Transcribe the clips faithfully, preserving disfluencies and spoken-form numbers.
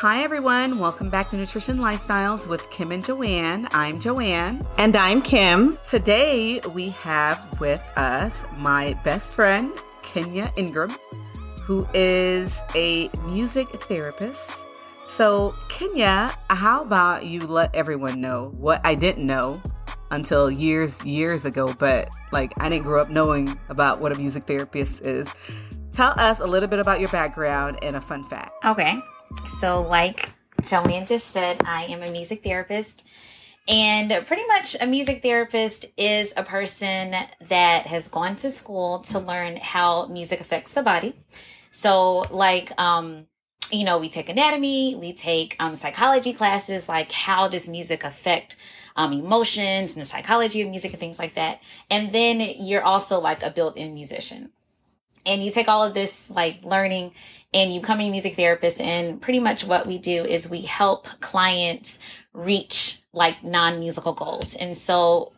Hi, everyone. Welcome back to Nutrition Lifestyles with Kim and Joanne. I'm Joanne. And I'm Kim. Today, we have with us my best friend, Kenya Engram, who is a music therapist. So, Kenya, how about you let everyone know what I didn't know until years, years ago, but like I didn't grow up knowing about what a music therapist is. Tell us a little bit about your background and a fun fact. Okay. So like Joanne just said, I am a music therapist, and pretty much a music therapist is a person that has gone to school to learn how music affects the body. So like, um, you know, we take anatomy, we take um, psychology classes, like how does music affect um, emotions and the psychology of music and things like that. And then you're also like a built-in musician. And you take all of this like learning and you become a music therapist, and pretty much what we do is we help clients reach like non-musical goals. And so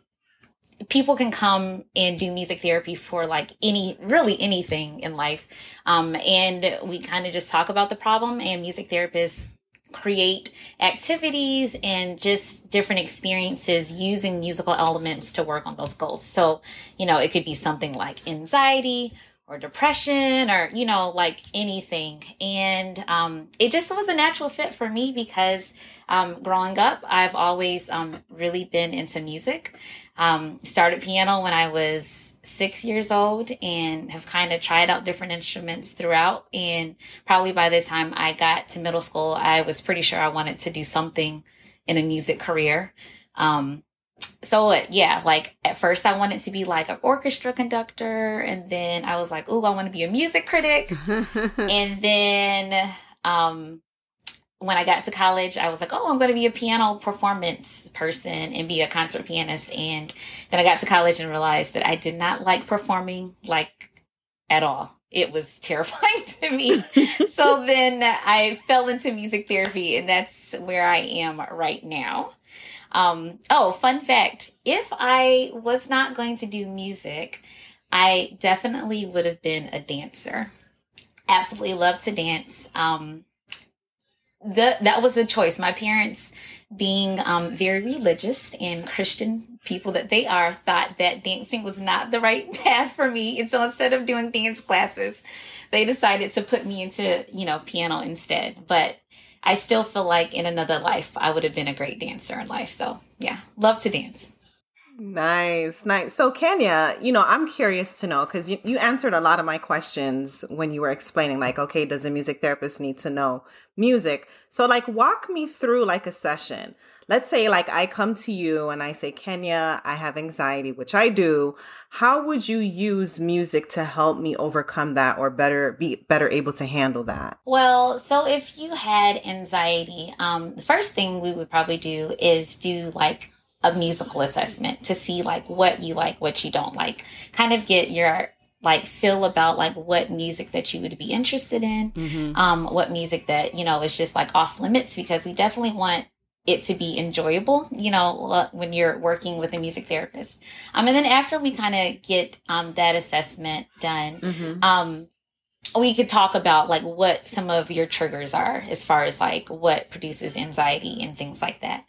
people can come and do music therapy for like any, really anything in life. Um, and we kind of just talk about the problem, and music therapists create activities and just different experiences using musical elements to work on those goals. So, you know, it could be something like anxiety or depression or, you know, like anything. And um, it just was a natural fit for me because um, growing up, I've always um, really been into music. Um, started piano when I was six years old and have kind of tried out different instruments throughout. And probably by the time I got to middle school, I was pretty sure I wanted to do something in a music career. Um, So yeah, like at first I wanted to be like an orchestra conductor, and then I was like, "Ooh, I want to be a music critic." And then um, when I got to college, I was like, "Oh, I'm going to be a piano performance person and be a concert pianist." And then I got to college and realized that I did not like performing, like at all. It was terrifying to me. So then I fell into music therapy, and that's where I am right now. Um, oh, fun fact. If I was not going to do music, I definitely would have been a dancer. Absolutely love to dance. Um, the, that was a choice. My parents, being um, very religious and Christian people that they are, thought that dancing was not the right path for me. And so instead of doing dance classes, they decided to put me into, you know, piano instead. But I still feel like in another life, I would have been a great dancer in life. So yeah, love to dance. Nice, nice. So Kenya, you know, I'm curious to know, because you, you answered a lot of my questions when you were explaining like, okay, does a music therapist need to know music? So like walk me through like a session. Let's say like I come to you and I say, Kenya, I have anxiety, which I do. How would you use music to help me overcome that or better be better able to handle that? Well, so if you had anxiety, um, the first thing we would probably do is do like a musical assessment to see like what you like, what you don't like, kind of get your like feel about like what music that you would be interested in, mm-hmm. um, what music that, you know, is just like off limits, because we definitely want it to be enjoyable, you know, when you're working with a music therapist. Um, and then after we kind of get um, that assessment done, mm-hmm. um, we could talk about like what some of your triggers are as far as like what produces anxiety and things like that.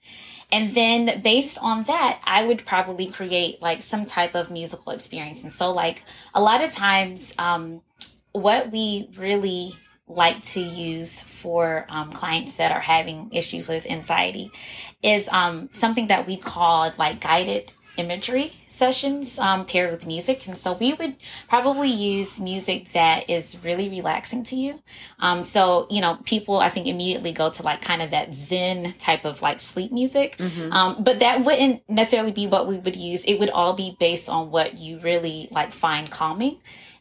And then based on that, I would probably create like some type of musical experience. And so like a lot of times um, what we really like to use for um, clients that are having issues with anxiety is um, something that we call like guided imagery sessions um, paired with music. And so we would probably use music that is really relaxing to you. Um, so, you know, people, I think, immediately go to like kind of that Zen type of like sleep music. Mm-hmm. Um, but that wouldn't necessarily be what we would use. It would all be based on what you really like find calming.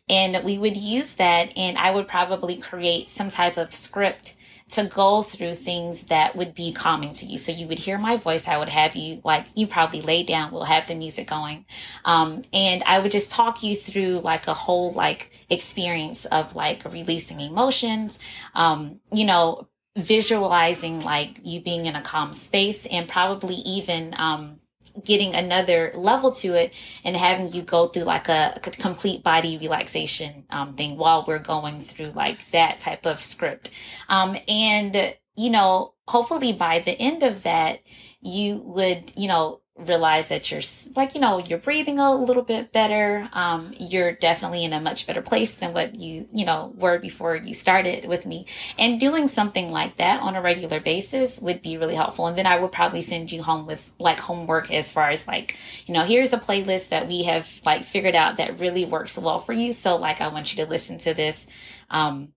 And we would use that, and I would probably create some type of script to go through things that would be calming to you. So you would hear my voice. I would have you, like, you probably lay down. We'll have the music going. Um, and I would just talk you through, like, a whole, like, experience of, like, releasing emotions, um, you know, visualizing, like, you being in a calm space, and probably even um getting another level to it and having you go through like a complete body relaxation um, thing while we're going through like that type of script. Um, and you know, hopefully by the end of that, you would, you know, realize that you're like, you know, you're breathing a little bit better. Um, you're definitely in a much better place than what you, you know, were before you started with me. And doing something like that on a regular basis would be really helpful. And then I would probably send you home with like homework as far as like, you know, here's a playlist that we have like figured out that really works well for you. So like, I want you to listen to this, um,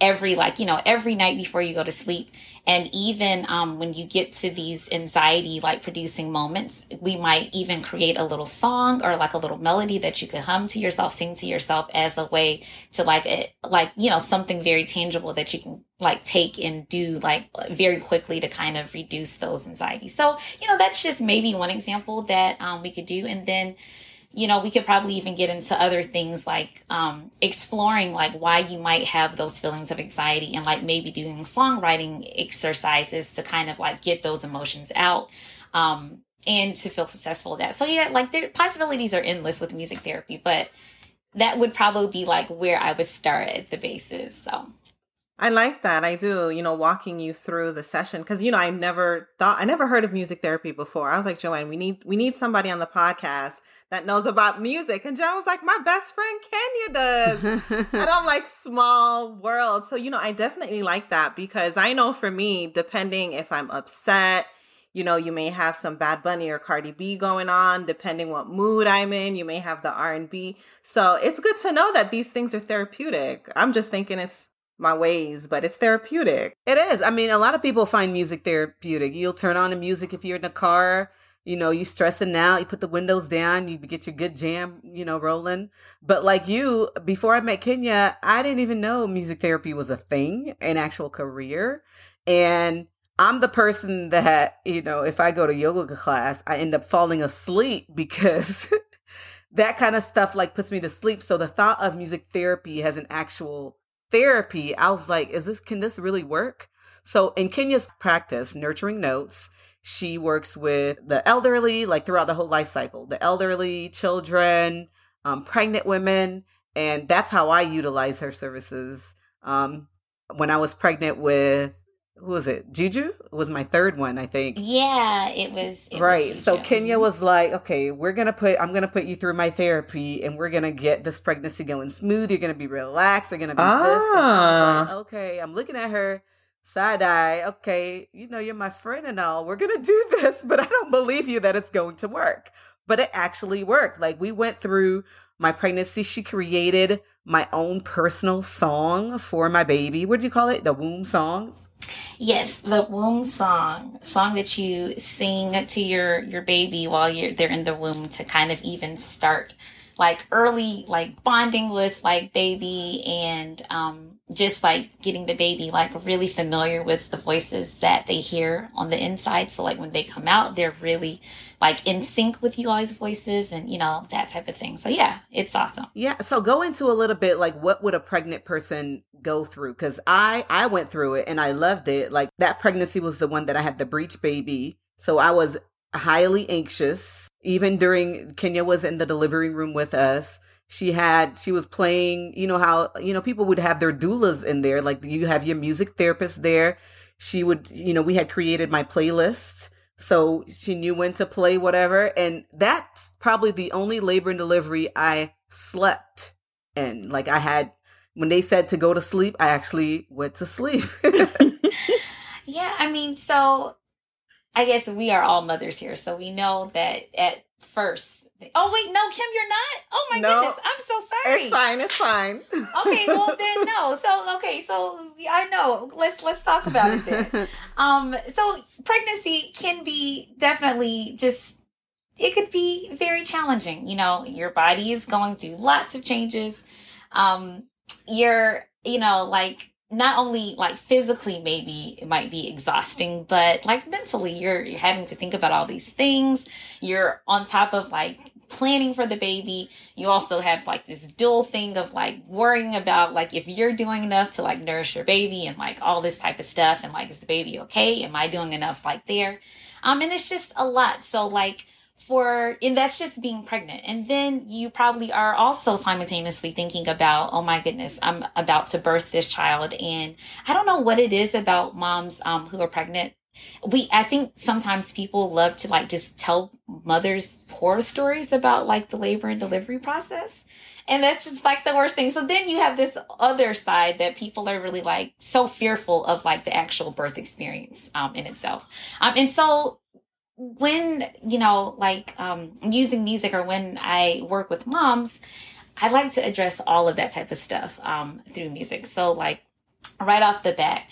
every, like, you know, every night before you go to sleep. And even um, when you get to these anxiety, like producing moments, we might even create a little song or like a little melody that you could hum to yourself, sing to yourself as a way to like, a, like, you know, something very tangible that you can like take and do like very quickly to kind of reduce those anxieties. So, you know, that's just maybe one example that um, we could do. And then, you know, we could probably even get into other things like um, exploring like why you might have those feelings of anxiety and like maybe doing songwriting exercises to kind of like get those emotions out um, and to feel successful with that. So, yeah, like the possibilities are endless with music therapy, but that would probably be like where I would start at the basis. So I like that. I do, you know, walking you through the session because, you know, I never thought I never heard of music therapy before. I was like, Johane, we need we need somebody on the podcast that knows about music. And Johane was like, my best friend Kenya does. And I'm like, small world. So, you know, I definitely like that because I know for me, depending if I'm upset, you know, you may have some Bad Bunny or Cardi B going on, depending what mood I'm in, you may have the R and B. So it's good to know that these things are therapeutic. I'm just thinking it's my ways, but it's therapeutic. It is. I mean, a lot of people find music therapeutic. You'll turn on the music if you're in the car, you know, you stressing out, you put the windows down, you get your good jam, you know, rolling. But like you, before I met Kenya, I didn't even know music therapy was a thing, an actual career. And I'm the person that, you know, if I go to yoga class, I end up falling asleep because that kind of stuff like puts me to sleep. So the thought of music therapy has an actual therapy, I was like, is this, can this really work? So in Kenya's practice, Nurturing Notes, she works with the elderly, like throughout the whole life cycle, the elderly, children, um, pregnant women. And that's how I utilize her services. Um, when I was pregnant with, who was it? Juju? It was my third one, I think. Yeah, it was. It right. Was so Kenya was like, okay, we're going to put, I'm going to put you through my therapy and we're going to get this pregnancy going smooth. You're going to be relaxed. You're going to be ah. this. I'm like, okay. I'm looking at her side eye. Okay. You know, you're my friend and all. We're going to do this, but I don't believe you that it's going to work. But it actually worked. Like we went through my pregnancy. She created my own personal song for my baby. What do you call it? The womb songs. Yes, the womb song, song that you sing to your, your baby while you're they're in the womb to kind of even start like early, like bonding with like baby and um, just like getting the baby like really familiar with the voices that they hear on the inside. So like when they come out, they're really like in sync with you all's voices and, you know, that type of thing. So yeah, it's awesome. Yeah. So go into a little bit like what would a pregnant person go through? Because I, I went through it and I loved it. Like that pregnancy was the one that I had the breech baby. So I was highly anxious. Even during Kenya was in the delivery room with us. She had, she was playing, you know, how, you know, people would have their doulas in there. Like you have your music therapist there. She would, you know, we had created my playlist. So she knew when to play whatever. And that's probably the only labor and delivery I slept in. Like I had, when they said to go to sleep, I actually went to sleep. Yeah. I mean, so I guess we are all mothers here, so we know that at first. Oh, wait, no, Kim, you're not? Oh, my no, goodness. I'm so sorry. It's fine. It's fine. Okay, well, then, no. So, okay, so I know. Let's let's talk about it then. Um, so pregnancy can be definitely just, it could be very challenging. You know, your body is going through lots of changes. Um, you're, you know, like, not only like physically, maybe it might be exhausting, but like mentally you're, you're having to think about all these things. You're on top of like planning for the baby. You also have like this dual thing of like worrying about like if you're doing enough to like nourish your baby and like all this type of stuff. And like, is the baby okay? Am I doing enough like there? Um, and it's just a lot. So like for, and that's just being pregnant. And then you probably are also simultaneously thinking about, oh my goodness, I'm about to birth this child. And I don't know what it is about moms um, who are pregnant. We, I think sometimes people love to like just tell mothers horror stories about like the labor and delivery process. And that's just like the worst thing. So then you have this other side that people are really like so fearful of like the actual birth experience, um, in itself. Um, and so when, you know, like, um, using music or when I work with moms, I like to address all of that type of stuff, um, through music. So like right off the bat,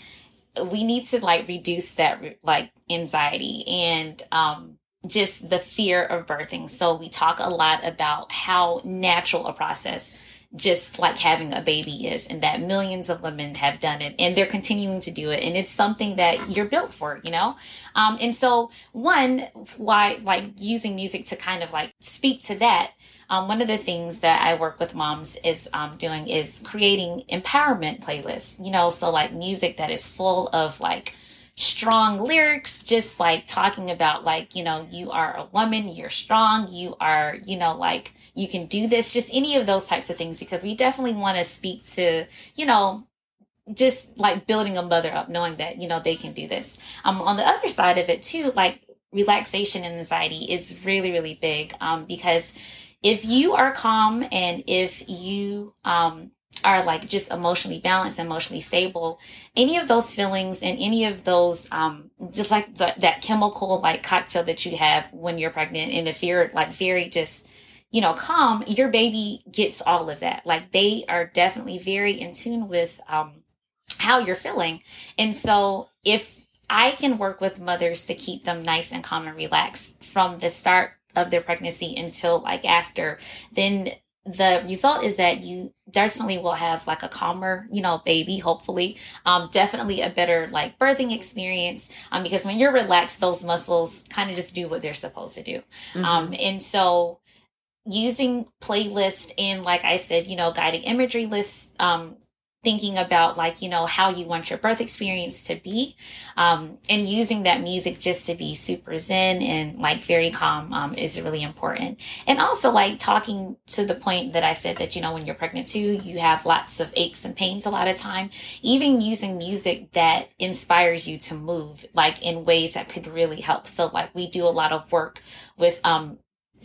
we need to like reduce that like anxiety and, um, just the fear of birthing. So we talk a lot about how natural a process just like having a baby is, and that millions of women have done it and they're continuing to do it. And it's something that you're built for, you know? Um, and so one, why like using music to kind of like speak to that. Um, one of the things that I work with moms is um, doing is creating empowerment playlists, you know? So like music that is full of like strong lyrics, just like talking about like, you know, you are a woman, you're strong, you are, you know, like you can do this, just any of those types of things, because we definitely want to speak to, you know, just like building a mother up, knowing that, you know, they can do this. Um, on the other side of it too, like relaxation and anxiety is really, really big. Um, because if you are calm and if you, um, are like just emotionally balanced, emotionally stable, any of those feelings and any of those, um, just like the, that chemical, like cocktail that you have when you're pregnant and if you're like very just, you know, calm, your baby gets all of that. Like they are definitely very in tune with, um, how you're feeling. And so if I can work with mothers to keep them nice and calm and relaxed from the start of their pregnancy until like after, then the result is that you definitely will have like a calmer, you know, baby, hopefully, um, definitely a better like birthing experience. Um, because when you're relaxed, those muscles kind of just do what they're supposed to do. Mm-hmm. Um, and so using playlists and like I said, you know, guiding imagery lists, um, thinking about like, you know, how you want your birth experience to be, um, and using that music just to be super zen and like very calm, um, is really important. And also like talking to the point that I said that, you know, when you're pregnant too, you have lots of aches and pains a lot of time, even using music that inspires you to move like in ways that could really help. So like we do a lot of work with, um,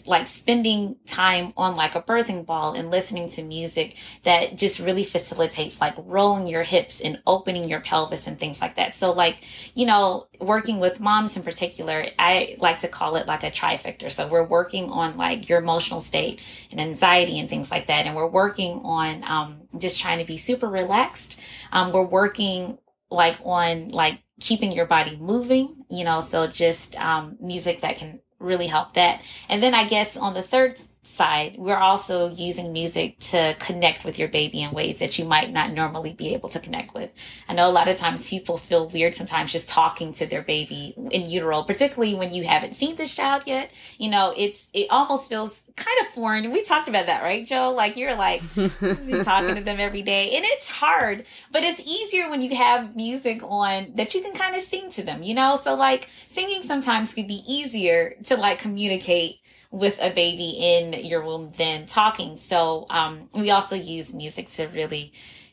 like spending time on like a birthing ball and listening to music that just really facilitates like rolling your hips and opening your pelvis and things like that. So like, you know, working with moms in particular, I like to call it like a trifecta. So we're working on like your emotional state and anxiety and things like that. And we're working on, um, just trying to be super relaxed. Um, we're working like on like keeping your body moving, you know, so just, um, music that can really help that. And then I guess on the third side, we're also using music to connect with your baby in ways that you might not normally be able to connect with. I know a lot of times people feel weird sometimes just talking to their baby in utero, particularly when you haven't seen this child yet. You know, it's, it almost feels kind of foreign. We talked about that, right, Joe? Like you're like you talking to them every day and it's hard, but it's easier when you have music on that you can kind of sing to them, you know? So like singing sometimes could be easier to like communicate with a baby in your womb than talking. So, um, we also use music to really,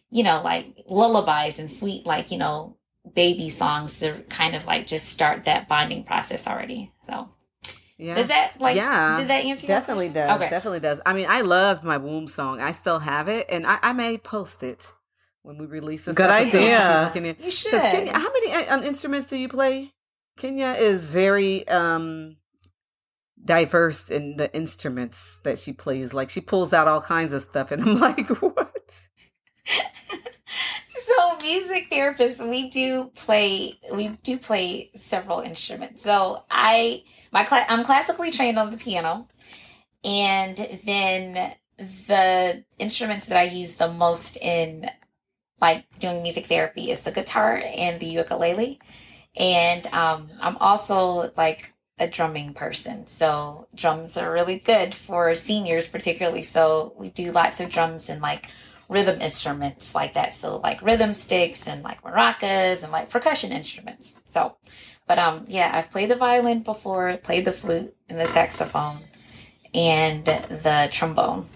you know, like lullabies and sweet, like, you know, baby songs to kind of like just start that bonding process already. So yeah. Does that like, yeah, did that answer your definitely question? Does. Okay. Definitely does. I mean, I love my womb song. I still have it and I, I may post it when we release this. Good idea. Kenya, you should. Kenya, how many um, instruments do you play? Kenya is very, um, diverse in the instruments that she plays. Like she pulls out all kinds of stuff and I'm like, what? So music therapists, we do play, we do play several instruments. So I, my class, I'm classically trained on the piano, and then the instruments that I use the most in like doing music therapy is the guitar and the ukulele. And, um, I'm also like a drumming person. So drums are really good for seniors particularly. So we do lots of drums and like rhythm instruments like that. So like rhythm sticks and like maracas and like percussion instruments. So, but um, yeah, I've played the violin before, played the flute and the saxophone and the trombone.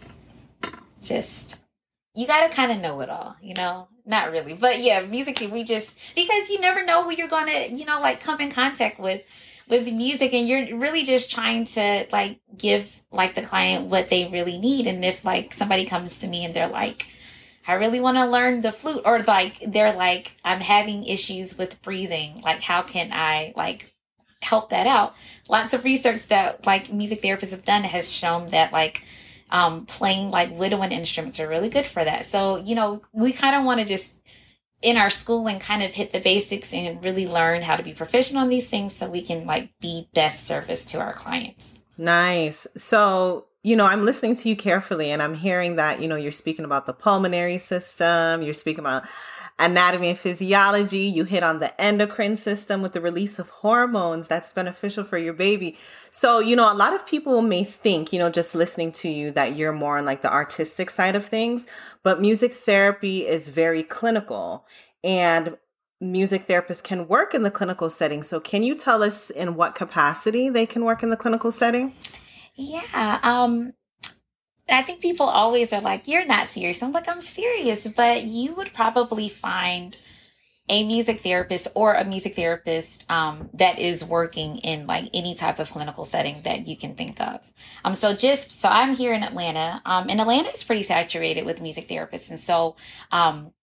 Just, you got to kind of know it all, you know? Not really, but yeah, musically we just, because you never know who you're going to, you know, like come in contact with, with music, and you're really just trying to like give like the client what they really need. And if like somebody comes to me and they're like, I really want to learn the flute, or like, they're like, I'm having issues with breathing. Like, how can I like help that out? Lots of research that like music therapists have done has shown that like, Um, playing like woodwind instruments are really good for that. So, you know, we kind of want to just in our schooling kind of hit the basics and really learn how to be proficient on these things so we can like be best service to our clients. Nice. So, you know, I'm listening to you carefully and I'm hearing that, you know, you're speaking about the pulmonary system, you're speaking about anatomy and physiology, you hit on the endocrine system with the release of hormones that's beneficial for your baby. So, you know, a lot of people may think, you know, just listening to you that you're more on like the artistic side of things, but music therapy is very clinical and music therapists can work in the clinical setting. So can you tell us in what capacity they can work in the clinical setting? Yeah. Um, I think people always are like, you're not serious. I'm like, I'm serious, but you would probably find a music therapist or a music therapist um, that is working in like any type of clinical setting that you can think of. Um, so just, so I'm here in Atlanta, um, and Atlanta is pretty saturated with music therapists. And so um,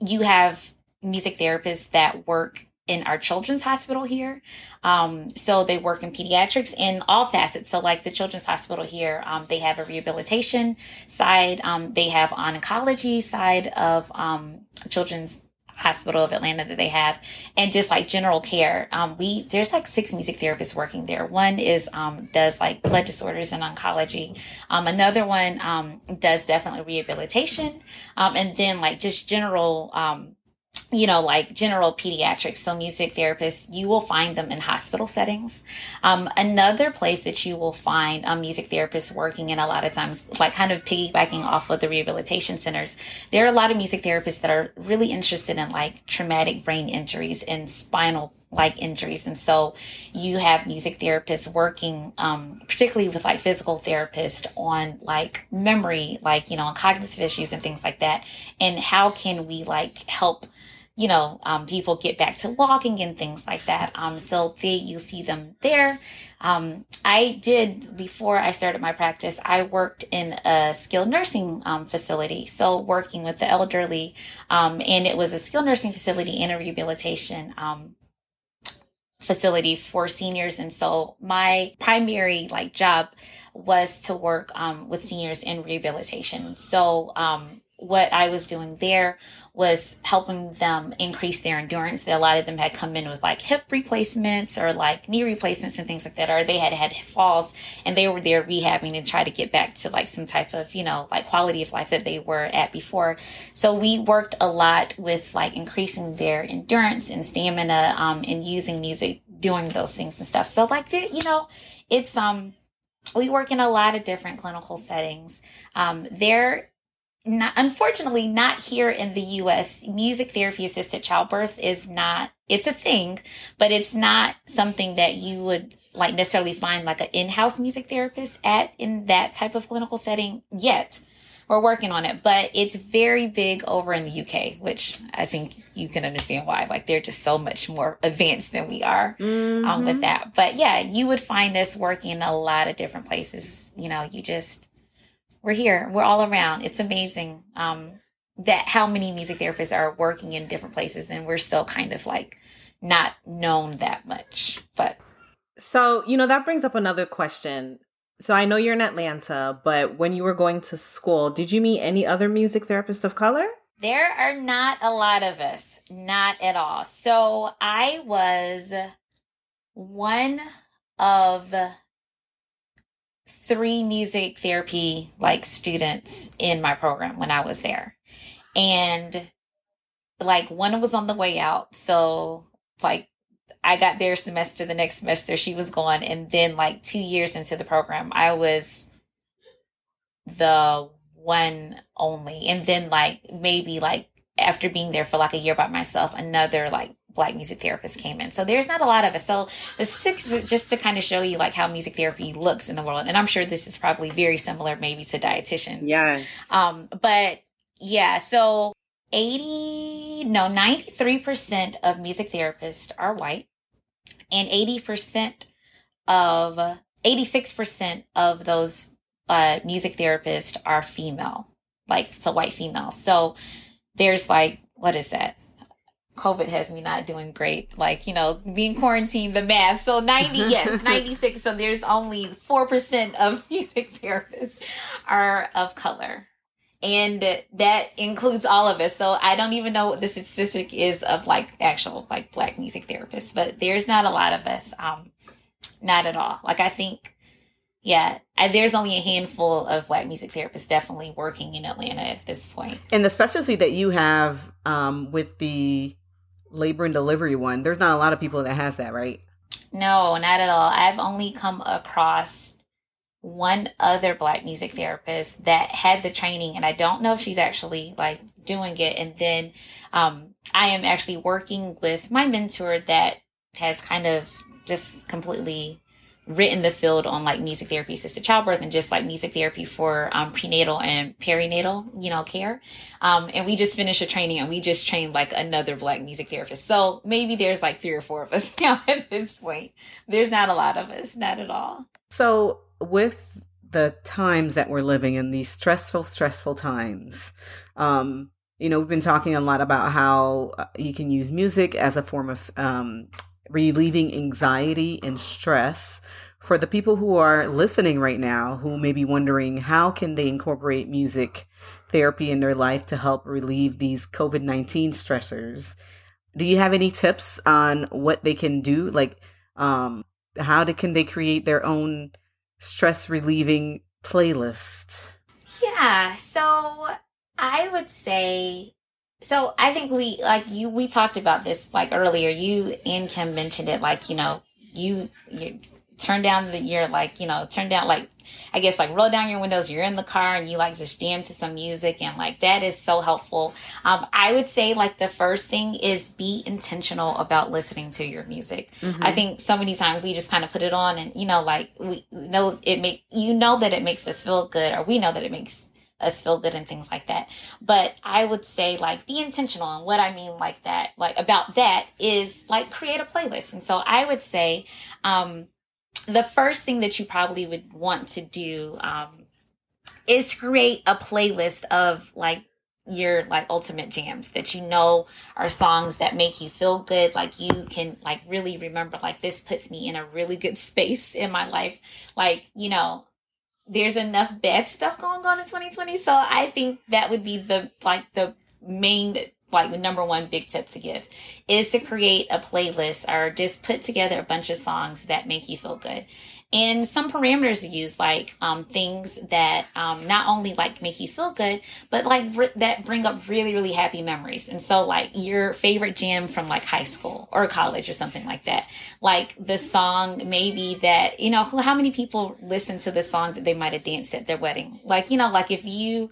you have music therapists that work in our children's hospital here. Um, so they work in pediatrics in all facets. So like the children's hospital here, um, they have a rehabilitation side. Um, they have oncology side of, um, Children's Hospital of Atlanta that they have, and just like general care. Um, we, there's like six music therapists working there. One is, um, does like blood disorders and oncology. Um, another one, um, does definitely rehabilitation. Um, and then like just general, um, you know, like general pediatrics. So music therapists, you will find them in hospital settings. Um, another place that you will find um, music therapists working in a lot of times, like kind of piggybacking off of the rehabilitation centers, there are a lot of music therapists that are really interested in like traumatic brain injuries and spinal like injuries. And so you have music therapists working, um, particularly with like physical therapists on like memory, like, you know, on cognitive issues and things like that. And how can we like help, you know, um, people get back to walking and things like that. Um, so they, you see them there. Um, I did, before I started my practice, I worked in a skilled nursing, um, facility. So working with the elderly, um, and it was a skilled nursing facility and a rehabilitation, um, facility for seniors. And so my primary like job was to work, um, with seniors in rehabilitation. So, um, what I was doing there was helping them increase their endurance. A lot of them had come in with like hip replacements or like knee replacements and things like that, or they had had falls and they were there rehabbing to try to get back to like some type of, you know, like quality of life that they were at before. So we worked a lot with like increasing their endurance and stamina, um, and using music, doing those things and stuff. So like, the, you know, it's, um, we work in a lot of different clinical settings. Um, there Not, unfortunately, not here in the U S Music therapy assisted childbirth is not, it's a thing, but it's not something that you would like necessarily find like an in-house music therapist at in that type of clinical setting yet. We're working on it, but it's very big over in the U K, which I think you can understand why. Like they're just so much more advanced than we are mm-hmm. um, with that. But yeah, you would find us working in a lot of different places. You know, you just, we're here. We're all around. It's amazing um, that how many music therapists are working in different places, and we're still kind of like not known that much. But so, you know, that brings up another question. So I know you're in Atlanta, but when you were going to school, did you meet any other music therapists of color? There are not a lot of us. Not at all. So I was one of three music therapy like students in my program when I was there. And like one was on the way out. So like I got there semester, the next semester she was gone. And then like two years into the program, I was the one only. And then like maybe like after being there for like a year by myself, another like Black music therapist came in. So there's not a lot of it. So the six is just to kind of show you like how music therapy looks in the world. And I'm sure this is probably very similar maybe to dietitians. Yeah. Um, but yeah, so eighty, no, ninety-three percent of music therapists are white, and eighty percent of, eighty-six percent of those uh, music therapists are female, like, so white females. So there's like, what is that? COVID has me not doing great, like, you know, being quarantined, the math. So ninety, yes, ninety-six. So there's only four percent of music therapists are of color. And that includes all of us. So I don't even know what the statistic is of like actual like Black music therapists, but there's not a lot of us. Um, not at all. Like I think, yeah, I, there's only a handful of Black music therapists definitely working in Atlanta at this point. And the specialty that you have um, with the labor and delivery one, there's not a lot of people that has that, right? No, not at all. I've only come across one other Black music therapist that had the training, and I don't know if she's actually like doing it. And then um, I am actually working with my mentor that has kind of just completely written the field on like music therapy assisted childbirth and just like music therapy for um, prenatal and perinatal, you know, care. Um, and we just finished a training, and we just trained like another Black music therapist. So maybe there's like three or four of us now at this point. There's not a lot of us, not at all. So with the times that we're living in, these stressful, stressful times, um, you know, we've been talking a lot about how you can use music as a form of um relieving anxiety and stress. For the people who are listening right now, who may be wondering how can they incorporate music therapy in their life to help relieve these COVID nineteen stressors, do you have any tips on what they can do? Like, um, how they, can they create their own stress relieving playlist? Yeah. So I would say, So I think we, like you, we talked about this like earlier, you and Kim mentioned it, like, you know, you, you turn down the, you're like, you know, turn down, like, I guess like roll down your windows, you're in the car and you like just jam to some music, and like, that is so helpful. Um, I would say like the first thing is be intentional about listening to your music. Mm-hmm. I think so many times we just kind of put it on and, you know, like we know it make, you know, that it makes us feel good, or we know that it makes us feel good and things like that. But I would say like be intentional. And what I mean like that, like about that is like create a playlist. And so I would say, um, the first thing that you probably would want to do, um, is create a playlist of like your like ultimate jams that you know are songs that make you feel good. Like you can like really remember, like this puts me in a really good space in my life. Like, you know, there's enough bad stuff going on in twenty twenty. So I think that would be the, like the main, like the number one big tip to give is to create a playlist or just put together a bunch of songs that make you feel good. And some parameters use like, um, things that, um, not only like make you feel good, but like re- that bring up really, really happy memories. And so like your favorite jam from like high school or college or something like that, like the song maybe that, you know, who, how many people listen to the song that they might've danced at their wedding? Like, you know, like if you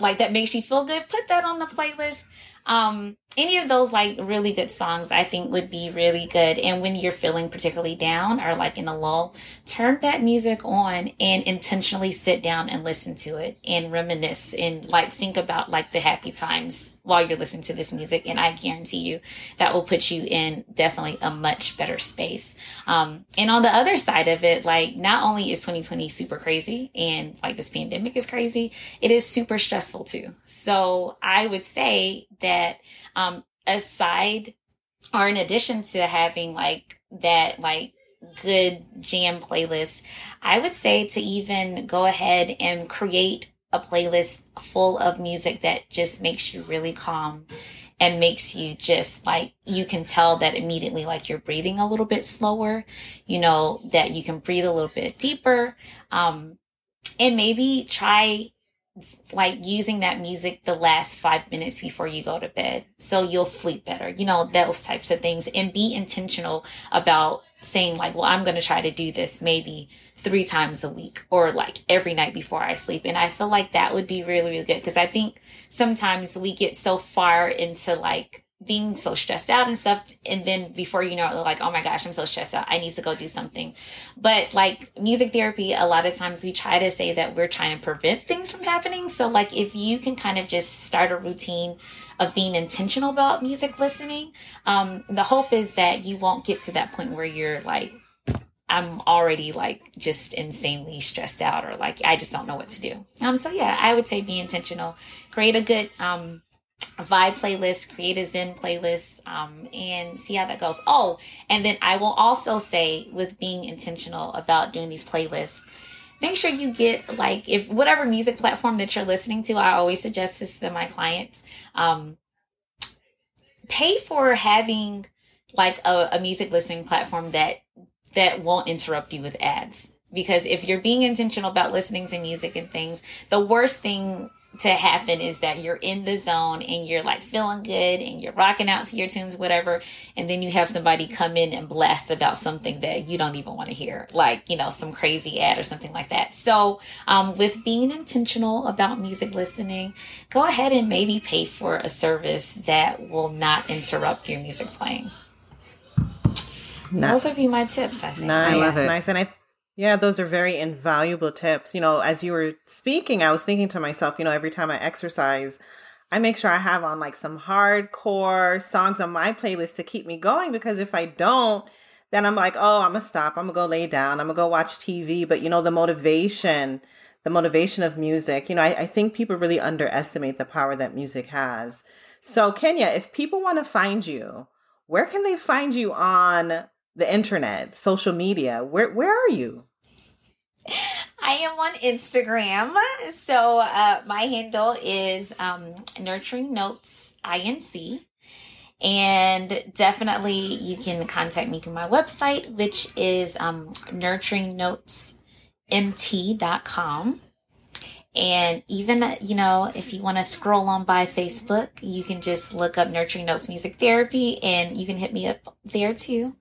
like that makes you feel good, put that on the playlist. Um, any of those like really good songs I think would be really good. And when you're feeling particularly down or like in a lull, turn that music on and intentionally sit down and listen to it and reminisce and like think about like the happy times while you're listening to this music. And I guarantee you that will put you in definitely a much better space. Um, and on the other side of it, like not only is twenty twenty super crazy and like this pandemic is crazy, it is super stressful too. So I would say that, um, aside or in addition to having like that, like good jam playlist, I would say to even go ahead and create a playlist full of music that just makes you really calm and makes you just like, you can tell that immediately, like you're breathing a little bit slower, you know, that you can breathe a little bit deeper. Um, and maybe try like using that music the last five minutes before you go to bed, so you'll sleep better, you know, those types of things. And be intentional about saying like, well, I'm going to try to do this maybe three times a week or like every night before I sleep. And I feel like that would be really, really good, because I think sometimes we get so far into like being so stressed out and stuff. And then before you know it, like, oh my gosh, I'm so stressed out, I need to go do something. But like music therapy, a lot of times we try to say that we're trying to prevent things from happening. So like if you can kind of just start a routine of being intentional about music listening, um, the hope is that you won't get to that point where you're like, I'm already like just insanely stressed out, or like, I just don't know what to do. Um, so yeah, I would say be intentional, create a good, um, vibe playlist, create a Zen playlist, um, and see how that goes. Oh, and then I will also say, with being intentional about doing these playlists, make sure you get like, if whatever music platform that you're listening to, I always suggest this to my clients, um, pay for having like a, a music listening platform that, that won't interrupt you with ads. Because if you're being intentional about listening to music and things, the worst thing to happen is that you're in the zone and you're like feeling good and you're rocking out to your tunes, whatever. And then you have somebody come in and blast about something that you don't even want to hear, like, you know, some crazy ad or something like that. So, um, with being intentional about music listening, go ahead and maybe pay for a service that will not interrupt your music playing. Nice. Those would be my tips, I think. Nice. I love it. Nice. And I, yeah, those are very invaluable tips. You know, as you were speaking, I was thinking to myself, you know, every time I exercise, I make sure I have on like some hardcore songs on my playlist to keep me going, because if I don't, then I'm like, oh, I'm going to stop. I'm going to go lay down. I'm going to go watch T V. But, you know, the motivation, the motivation of music, you know, I, I think people really underestimate the power that music has. So, Kenya, if people want to find you, where can they find you on the internet, social media? Where where are you? I am on Instagram. So uh, my handle is um, Nurturing Notes Incorporated. And definitely you can contact me through my website, which is um, nurturing notes m t dot com. And even, you know, if you want to scroll on by Facebook, you can just look up Nurturing Notes Music Therapy and you can hit me up there too.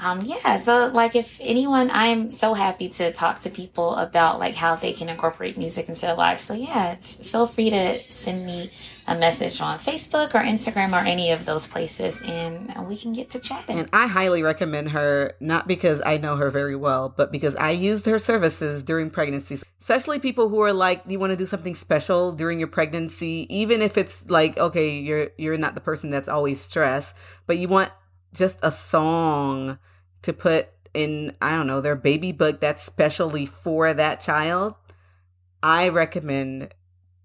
Um, yeah, so like if anyone, I'm so happy to talk to people about like how they can incorporate music into their lives. So yeah, f- feel free to send me a message on Facebook or Instagram or any of those places, and we can get to chatting. And I highly recommend her, not because I know her very well, but because I used her services during pregnancies, especially people who are like, you want to do something special during your pregnancy, even if it's like, okay, you're, you're not the person that's always stressed, but you want just a song to put in, I don't know, their baby book that's specially for that child. I recommend,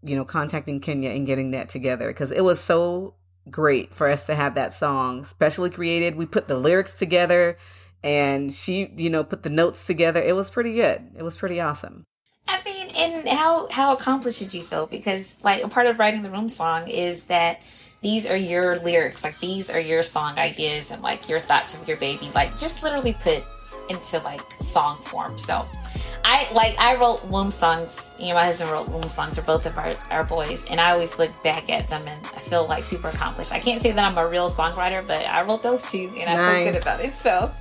you know, contacting Kenya and getting that together, because it was so great for us to have that song specially created. We put the lyrics together and she, you know, put the notes together. It was pretty good. It was pretty awesome. I mean, and how, how accomplished did you feel? Because like a part of writing the Room song is that these are your lyrics, like these are your song ideas and like your thoughts of your baby, like just literally put into like song form. So I like, I wrote womb songs, you know, my husband wrote womb songs for both of our, our boys. And I always look back at them and I feel like super accomplished. I can't say that I'm a real songwriter, but I wrote those two and I nice. feel good about it. So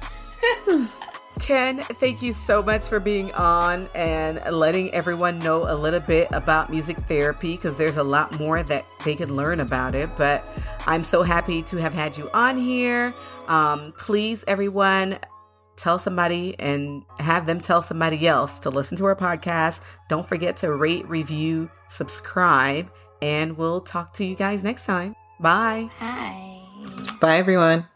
Ken, thank you so much for being on and letting everyone know a little bit about music therapy, because there's a lot more that they can learn about it. But I'm so happy to have had you on here. Um, please, everyone, tell somebody and have them tell somebody else to listen to our podcast. Don't forget to rate, review, subscribe, and we'll talk to you guys next time. Bye. Hi. Bye, everyone.